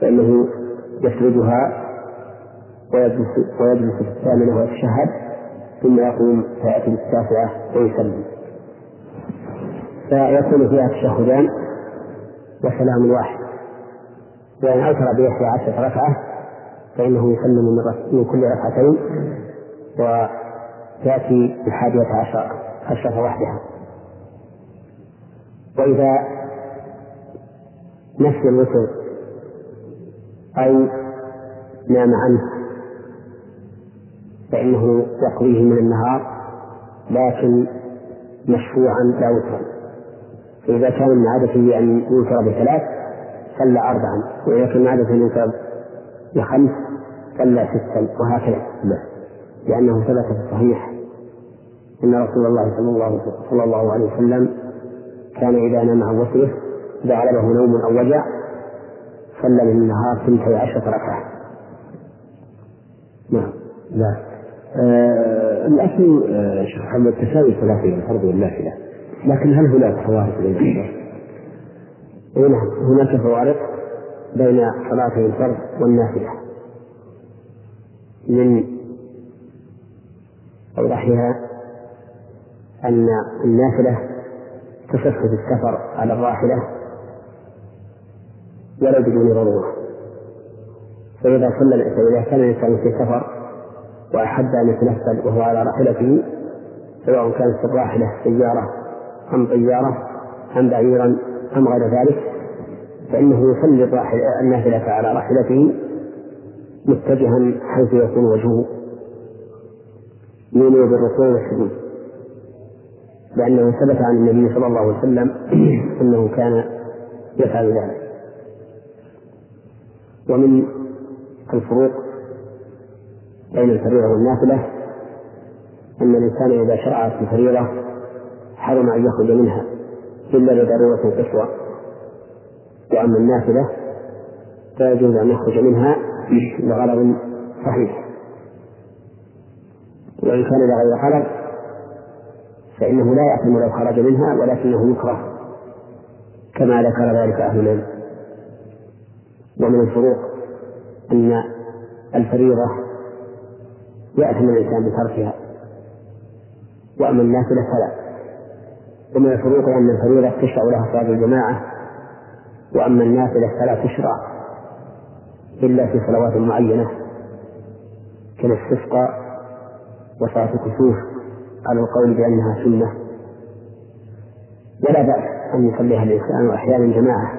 فإنه يسردها ويجلس في الثامنة ويتشهد ثم يقوم فيأتي بالتاسعة ويسلم، فيكون فيها تشهدان وسلام واحد. وإن أوتر بإحدى عشرة ركعة فإنه يسلم من كل ركعتين ويأتي بالحادية عشرة عشرة وحدها. وإذا نسي الوتر أو نام عنه فإنه يقضيه من النهار لكن مشفوعا لا وترا، فإذا كان من عادته أن يوتر بثلاث صلى أربعا، وإذا كان من عادته أن يوتر بخمس صلى ستا، وهكذا، لأنه ثبت في الصحيح أن رسول الله صلى الله عليه وسلم كان إذا نام عن وتره إذا غلبه نوم أو وجع صلى من النهار ثنتي عشرة ركعة. نعم. لا آه الأصل آه شيخ محمد تساوي ثلاثين الفرض والنافلة، لكن هل هناك فوارق بين الشيء؟ نعم، هناك فوارق بين صلاة الفرض والنافلة من أوضحها أن النافلة تصح بالسفر على الراحلة ولا بدون ضرورة، فإذا صلى الإنسان كان الإنسان في سفر وأحب أن يتنفل وهو على راحلته، سواء كانت في الراحلة سيارة أم طيارة أم بعيرا أم غير ذلك، فإنه يصلي النافلة على راحلته متجها حيث يكون وجهه يميل بالركوع والسجود، لأنه ثبت عن النبي صلى الله عليه وسلم أنه كان يفعل ذلك. ومن الفروق بين الفريضة والنافلة أن الإنسان إذا شرع في الفريضة حرم أن يخرج منها إلا لضرورة قصوى، وأما النافلة فيجوز أن يخرج منها لغرض صحيح، وإن كان لغير حلق فإنه لا يأثم لو خرج منها ولكنه يكره كما ذكر ذلك أهل العلم. ومن الفروق أن الفريضة يأثم الإنسان بتركها وأما النافلة فلا. ومن الفروق أن الفريضة تشرع لها صلاة الجماعة وأما النافلة فلا تشرع إلا في صلوات معينة كالاستسقاء وصلاة الكسوف على القول بأنها سنة ولا بأس أن يصليها الإنسان وأحيانا جماعة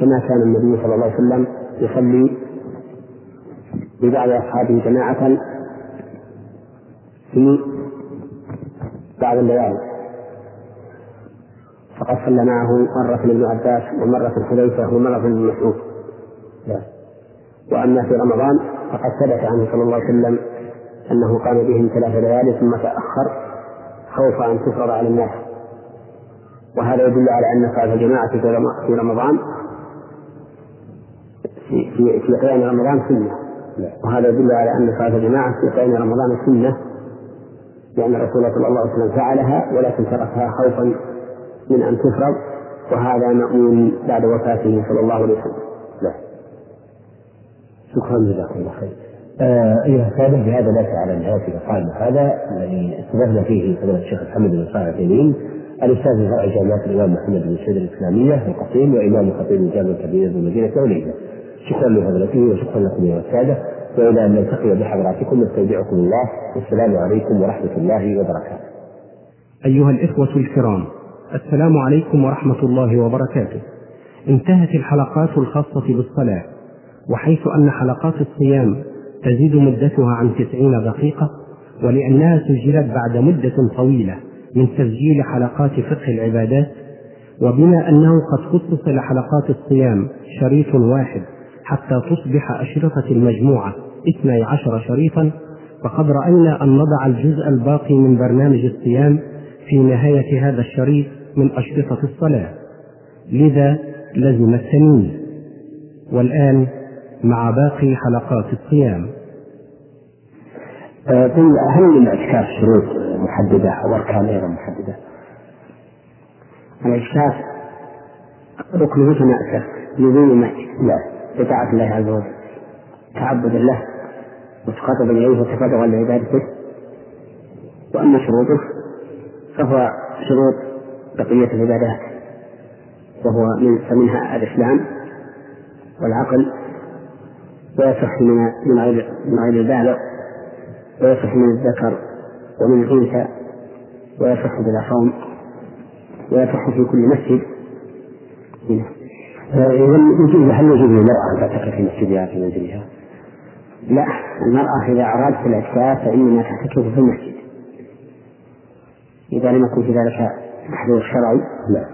كما كان النبي صلى الله عليه وسلم يصلي ببعض أصحابه جماعة في بعض الليالي، فقد صلى معه مرة ابن عباس ومرة حذيفة ومرة ابن مسعود. وأما في رمضان فقد ثبت عنه صلى الله عليه وسلم أنه قام بهم ثلاث ليالي ثم تأخر خوفا أن تفرض على الناس، وهذا يدل على أن صلاة الجماعة في رمضان في في, في قيام رمضان سنة، وهذا يدل على أن صلاة الجماعة في قيام رمضان سنة لأن الرسول صلى الله عليه وسلم فعلها ولكن تركها خوفا من أن تفرض، وهذا مأمون بعد وفاته صلى الله عليه وسلم. لا. شكرا جزاكم الله خير. أيها السادة، بهذا درس على نهاية لقاء هذا الذي استضفنا فيه فضيلة الشيخ محمد بن صالح العثيمين الأستاذ في فرع جامعة الإمام محمد بن رشيد الإسلامية القصيم وإمام خطيب الجامع الكبير بمدينة الوليدة. شكرا لفضيلته وشكرا لكم يا السادة، وإلى أن نلتقي بحضراتكم نستودعكم الله، والسلام عليكم ورحمة الله وبركاته. أيها الإخوة الكرام، السلام عليكم ورحمة الله وبركاته. انتهت الحلقات الخاصة بالصلاة، وحيث أن حلقات الصيام تزيد مدتها عن تسعين دقيقة، ولأنها سجلت بعد مدة طويلة من تسجيل حلقات فقه العبادات، وبما أنه قد خصص لحلقات الصيام شريط واحد حتى تصبح أشرطة المجموعة اثني عشر شريطا، فقد رأينا أن نضع الجزء الباقي من برنامج الصيام في نهاية هذا الشريط من أشرطة الصلاة، لذا لزم التمييز. والآن مع باقي حلقات الصيام. هل للأشكاف شروط محددة وأركان غير محددة؟ الأشكاف ركنه تنأسف لزوم بطاعة الله عز وجل، تعبد الله وتقرب إليه وتفرغ لعبادته. وأما شروطه فهو شروط بقية العبادات، وهو من فمنها الإسلام والعقل، ويصح من من غير البالغ، ويصح من الذكر ومن الأنثى، ويصح بلا صوم، ويصح في كل مسجد. يجوز هل يجوز للمرأة أن تعتكف في مسجدها في منزلها؟ لا، المرأة إذا أرادت الاعتكاف فإنها تعتكف في المسجد إذا لم يكن في ذلك محذور شرعي. لا،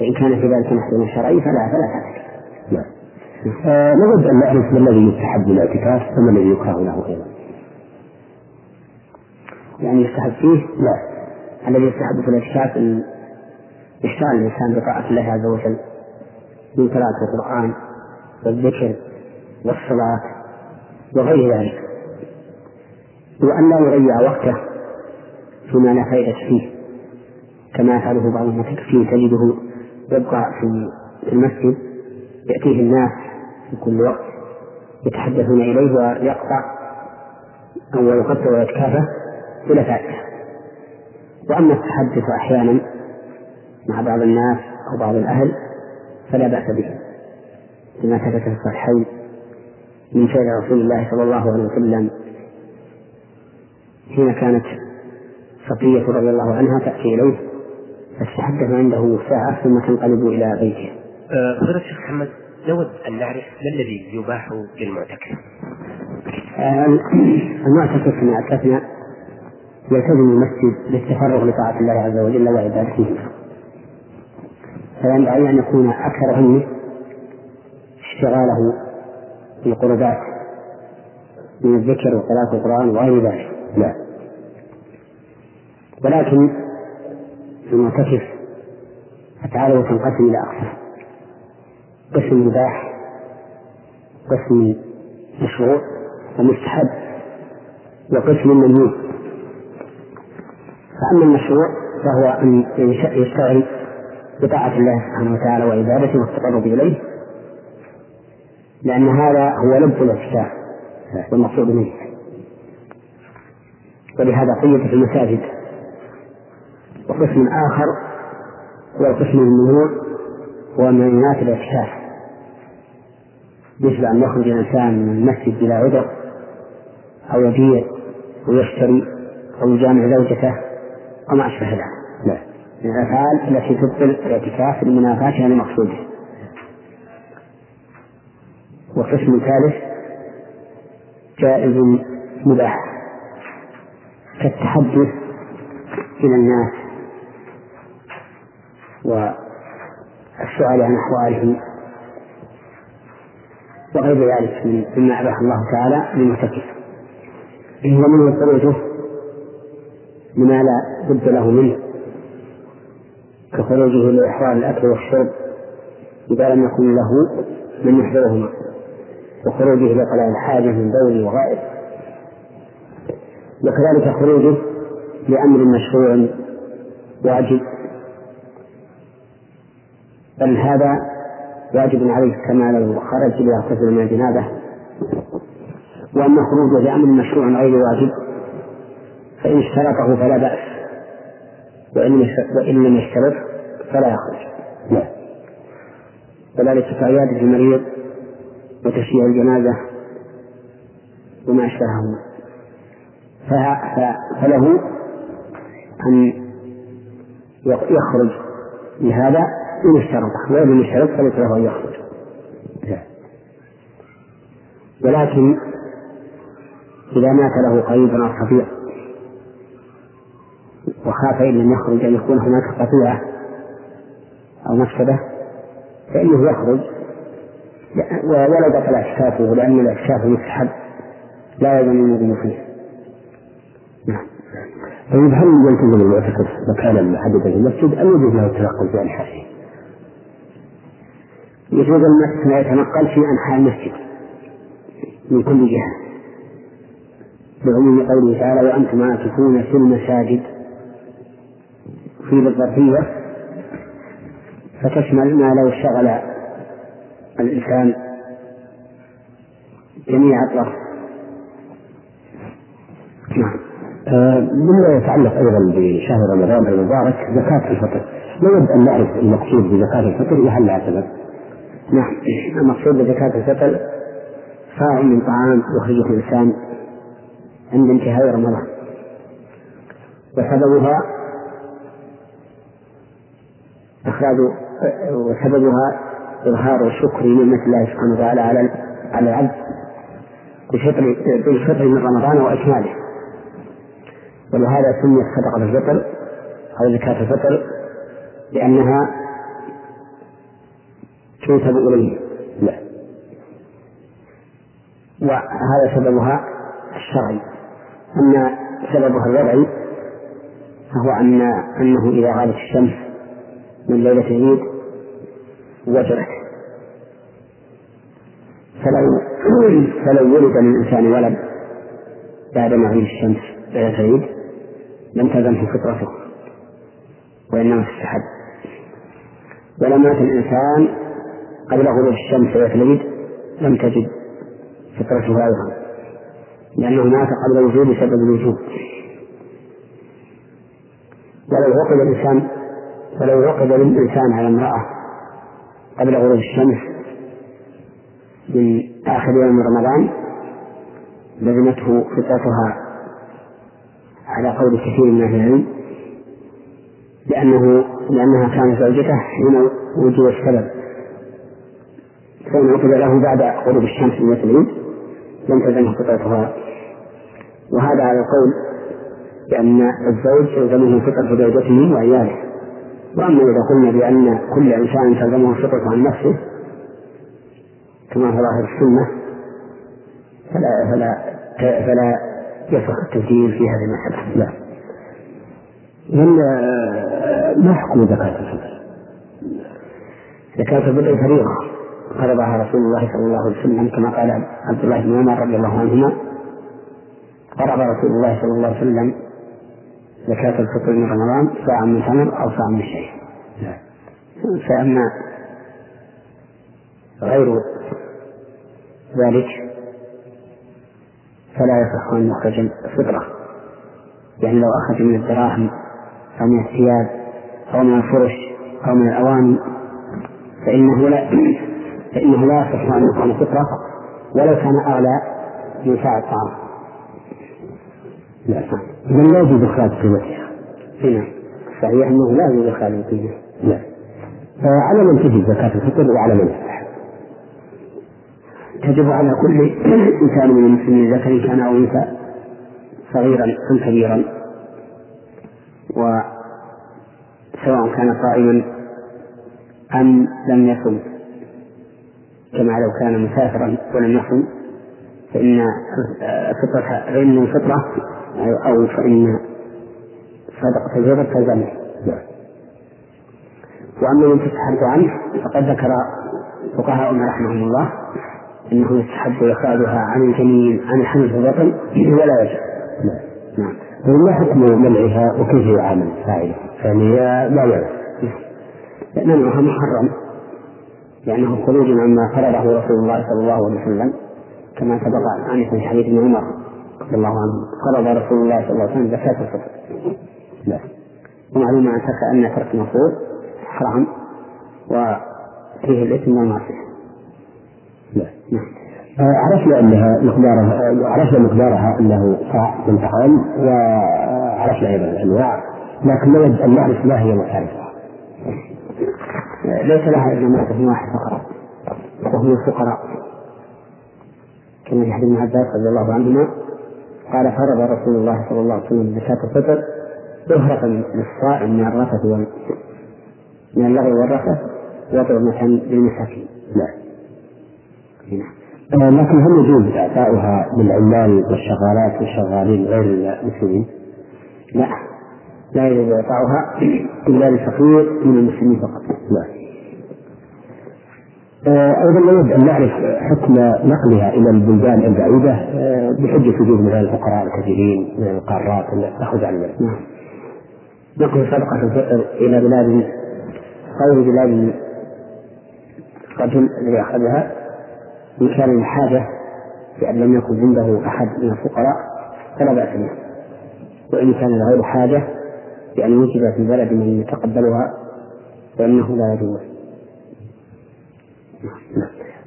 وإن كان في ذلك محذور شرعي فلا فلا تعتكف. لا، لابد أن نعرف ما الذي يستحب من الاعتكاف وما الذي يكره له أيضا. يعني يستحب فيه لا، الذي يستحب في الاعتكاف أن يشتغل الإنسان بطاعة الله عز وجل من قراءة القرآن والذكر والصلاة وغير ذلك، وأن لا يضيع وقته فيما لا فائدة فيه كما يفعله بعض المتكفين، تجده يبقى في المسجد يأتيه الناس في كل وقت يتحدثون إليه ويقطع أو يقطع ويتكافى إلى فائدة. وأما التحدث أحيانا مع بعض الناس أو بعض الأهل فلا بأس به لما ثبت في الصحيحين من فعل رسول الله صلى الله عليه وسلم حين كانت صفية رضي الله عنها تأتي إليه فاستحدث عنده ساعة ثم تنقلب إلى بيته. فضيلة الشيخ محمد، نود أن نعرف ما الذي يباح للمعتكف؟ المعتكف كما أتلفنا يلتزم المسجد للتفرغ لطاعة الله عز وجل وعبادته، فينبغي أن يكون أكثر همه اشتغاله بالقربات من الذكر وقراءة القرآن وغير ذلك. لا، ولكن المعتكف أفعاله تنقسم إلى أقسام: قسم مباح، قسم مشروع ومستحب، وقسم مليون. فأما المشروع فهو أن يشتغل بطاعة الله سبحانه وتعالى وعبادته والتقرب إليه، لأن هذا هو لب الافتتاح والمقصود منه. ولهذا قيد في المساجد. وقسم آخر هو القسم الممنوع ومنعات الافتتاح، مثل أن يخرج الإنسان من المسجد بلا عذر أو يبيع ويشتري أو يجامع زوجته وما أشبه ذلك من الأفعال التي تبطل الاعتكاف لمنافاتها لمقصوده. والقسم الثالث جائز مباح، كالتحدث إلى الناس والسؤال عن أحوالهم وغير ذلك مما أباح الله تعالى للمعتكف، ومن خروجه لما لا بد له منه، كخروجه لإحرام الأكل والشرب إذا لم يكن له من يحضرهما، وخروجه لقضاء الحاجة من بول وغائط، وكذلك خروجه لأمر مشروع واجب، بل هذا واجب عليه كما لو خرج ليغتسل من الجنابة. وأما خروجه لأمر مشروع غير واجب فإن اشترطه فلا بأس، وإن لم يشترط فلا يخرج. كذلك عيادة المريض وتشييع الجنازة وما أشبههما، فله أن يخرج لهذا إن اشترط، وإن لم يشترط فليس له أن يخرج. ولكن إذا مات له قريب أو رفيق وخاف إن لم يخرج أن يكون هناك قطيعة أو مفسدة فإنه يخرج ولا بطل اعتكافه، لأن الاعتكاف مستحب لا يلزم المؤمن فيه. نعم. طيب هل يلتزم المعتكف مكانا محددا في المسجد أم يجوز له التنقل في أنحائه؟ يجوز المعتكف أن يتنقل في أنحاء المسجد من كل جهة، بعموم قوله تعالى وأنتم عاكفون في المساجد، في الظرفية فتشمل ما لو شغل الإنسان جميع أطراف. نعم. آه مما يتعلق أيضا بشهر رمضان المبارك زكاة الفطر، نود أن نعرف المقصود بزكاة الفطر وهل لها سبب؟ نعم. المقصود بزكاة الفطر صاع من طعام يخرجه الإنسان عند انتهاء رمضان، وسببها اخراج وسببها اظهار شكر نعمه الله سبحانه وتعالى على على العبد بالفطر من رمضان واكماله، ولهذا سميت صدقه الفطر او زكاه الفطر لانها تنسب اليه. لا، وهذا سببها الشرعي. اما سببها الوضعي فهو ان انه اذا غابت الشمس من ليلة العيد وجبت، فلو فلو ولد للإنسان ولد بعد مغيب الشمس ليلة العيد لم تلزمه فطرته وإنما تستحب، ولم مات الإنسان قبل غروب الشمس ليلة العيد لم تجب فطرته أيضا، لأنه مات قبل وجود سبب الوجود. ولو عقد الإنسان فلو عقد للإنسان على امرأة قبل غروب الشمس من آخر يوم من رمضان لزمته فطرتها على قول كثير من أهل العلم، لأنه لأنها كانت زوجته حين وجود السبب، فإن عقد له بعد غروب الشمس من العيد لم تلزمه فطرتها. وهذا على القول بأن الزوج يلزمه فطرة زوجته وعياله. وأما إذا قلنا بأن كل إنسان تلزمه فطرته عن نفسه كما هو ظاهر السنة فلا فلا فلا يصح التبديل في هذه المسألة. لا. لأن ما حكم زكاة الفطر؟ زكاة الفطر فريضة فرضها رسول الله صلى الله عليه وسلم كما قال عبد الله بن عمر رضي الله عنهما فرض رسول الله صلى الله عليه وسلم زكاة الفطر من رمضان ساعة من تمر أو ساعة من شيء. فأما غير ذلك فلا يصح أن يخرج الفطرة، يعني لو أخرج من الدراهم أو من الثياب أو من الفرش أو من الأواني فإنه لا فإنه لا يصح أن يخرج الفطرة ولو كان أعلى من ساعة الطعام. لا لا يوجد خالد قيمتها هنا، صحيح أنه لا يوجد خالد قيمتها. لا على من تجب زكاة الفطر وعلى من يفتح، تجب على كل إنسان من المسلمين ذكر كان أو أنثى صغيرا أم كبيرا، وسواء كان صائما أم لم يصم، كما لو كان مسافرا ولم يصم فإن فطرة غير من فطرة أو فإن صدقة الجبر تلزمه. وأما من تستحب عنه فقد ذكر فقهاؤنا رحمهم الله أنه يستحب إخراجها عن الجنين عن الحمل في البطن ولا يجب. نعم. وما حكم منعها وكيف يعامل فاعله؟ يعني لا يجب لأنها محرم، لأنه خروج عما فرضه رسول الله صلى الله عليه وسلم، كما سبق عنه في حديث ابن عمر رضي الله عنه فرض رسول الله صلى الله عليه وسلم زكاة الفطر. ومعلوم عن ترك أن ترك المفروض حرام وفيه الإثم والمعصية. عرفنا أنها مقدارها عرفنا مقدارها أنه صاع من طعام، وعرفنا أيضا الأنواع، لكن لا يجب أن نعرف ما هي مصارفها. ليس لها إلا مصرف واحد فقط وهو الفقراء، كما في حديث ابن عباس رضي الله عنهما قال فرض رسول الله صلى الله عليه وسلم زكاة الفطر ظهرة للصائم من الرفث من اللغو والرفث وطعمة للمساكين. نعم. لكن هل يجوز إعطاؤها للعمال والشغالات والشغالين غير المسلمين؟ لا، لا يجوز إعطاؤها إلا للفقير من المسلمين فقط. لا. أيضا لا يجب أن نعرف حكم نقلها إلى البلدان البعيدة بحجة وجود من الفقراء الكثيرين من القارات تأخذ عن ذلك. نعم. نقل صدقة الفطر إلى بلاد غير بلاد الرجل الذي أخذها إن كان الحاجة بأن لم يكن عنده أحد من الفقراء فلا بأس به، وإن كان غير حاجة بأن وجد في بلد من يتقبلها فإنه لا يجوز.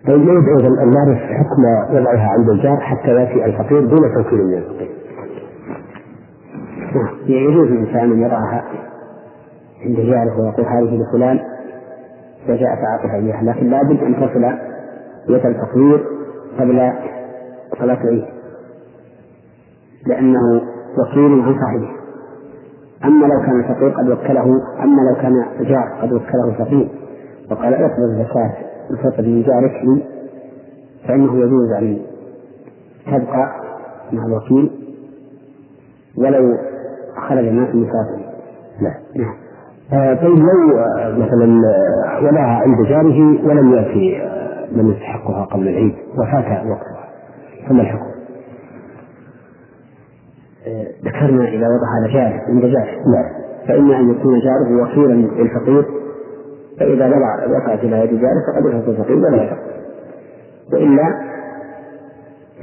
طيب لا يجب أيضا أن نعرف حكم وضعها عند الجار حتى يأتي الفقير دون توكيل من الفقير. يجوز الإنسان أن يضعها عند جاره ويقول هذه لفلان فجاء فأعطها إياها، لكن لا بد أن تصل يد الفقير قبل صلاة العيد لأنه وكيل عن صاحبه. أما لو كان الفقير قد وكله أما لو كان جار قد وكله الفقير وقال أقبل الزكاة الفطر من جارك لي فإنه يجوز أن تبقى مع الوكيل ولو خرج ماء المسافر. لا. آه طيب لو مثلا ولاها عند جاره ولم يأتي من يستحقها قبل العيد وفات وقتها ثم الحكم؟ آه ذكرنا إذا وضعها لجاره عند جاره فإما أن يكون جاره وكيلا للفقير، فإذا وقعت إلى يد جاره فقد وقعت الفقير ولا يقع، وإلا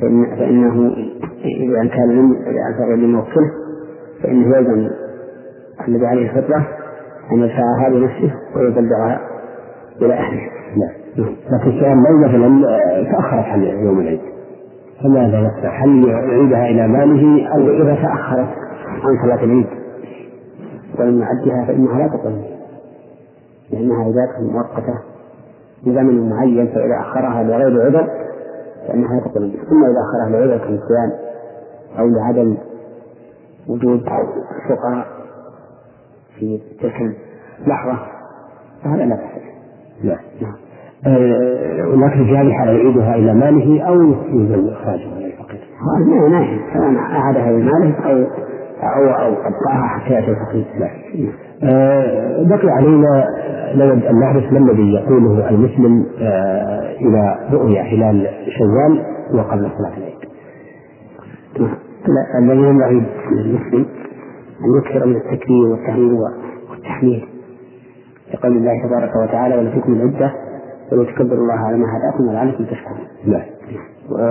فإن فإنه إذا كان الفقير لموكله فإنه يلزم الذي عليه الفطرة أن يدفعها لنفسه ويبلغها إلى أهله. لا. لكن كان لو مثلا تأخرت عن يوم العيد فماذا يصنع؟ هل يعيدها إلى ماله أو إذا تأخرت عن صلاة العيد ولم يعدها فإنها لا تقبل، لأنها عبادة مؤقتة بزمن معين، فإذا أخرها لغير عذر فإنها تقبل، ثم إذا أخرها لعذر كالنسيان أو لعدم وجود فقراء في تلك اللحظة فهذا لا بأس. لا. ولكن في هذه الحالة يعيدها إلى ماله أو يلزم إخراجها إلى الفقير. لا نعم، سواء أعادها إلى ماله أو أو أو أبقاها حتى يأتي الفقير. لا. آه بقي علينا لابد أن نعرف ما الذي يقوله المسلم آه إلى رؤيا هلال شوال وقبل صلاة العيد. لا الذي ينبغي للمسلم أن يكثر من التكبير والتهليل والتحميد، يقول الله تبارك وتعالى ولتكمل العدة ولتكبر الله على ما هداكم ولعلكم تشكرون. لا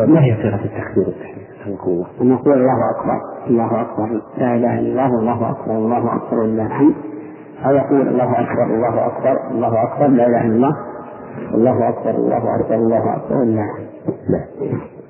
ما هي صيغة التكبير والتحميد؟ أن نقول الله أكبر الله أكبر لا إله إلا الله والله أكبر والله أكبر ولله الحمد، أو يقول الله أكبر الله أكبر الله أكبر لا إله إلا الله والله أكبر الله أكبر الله أكبر ولله الحمد. لا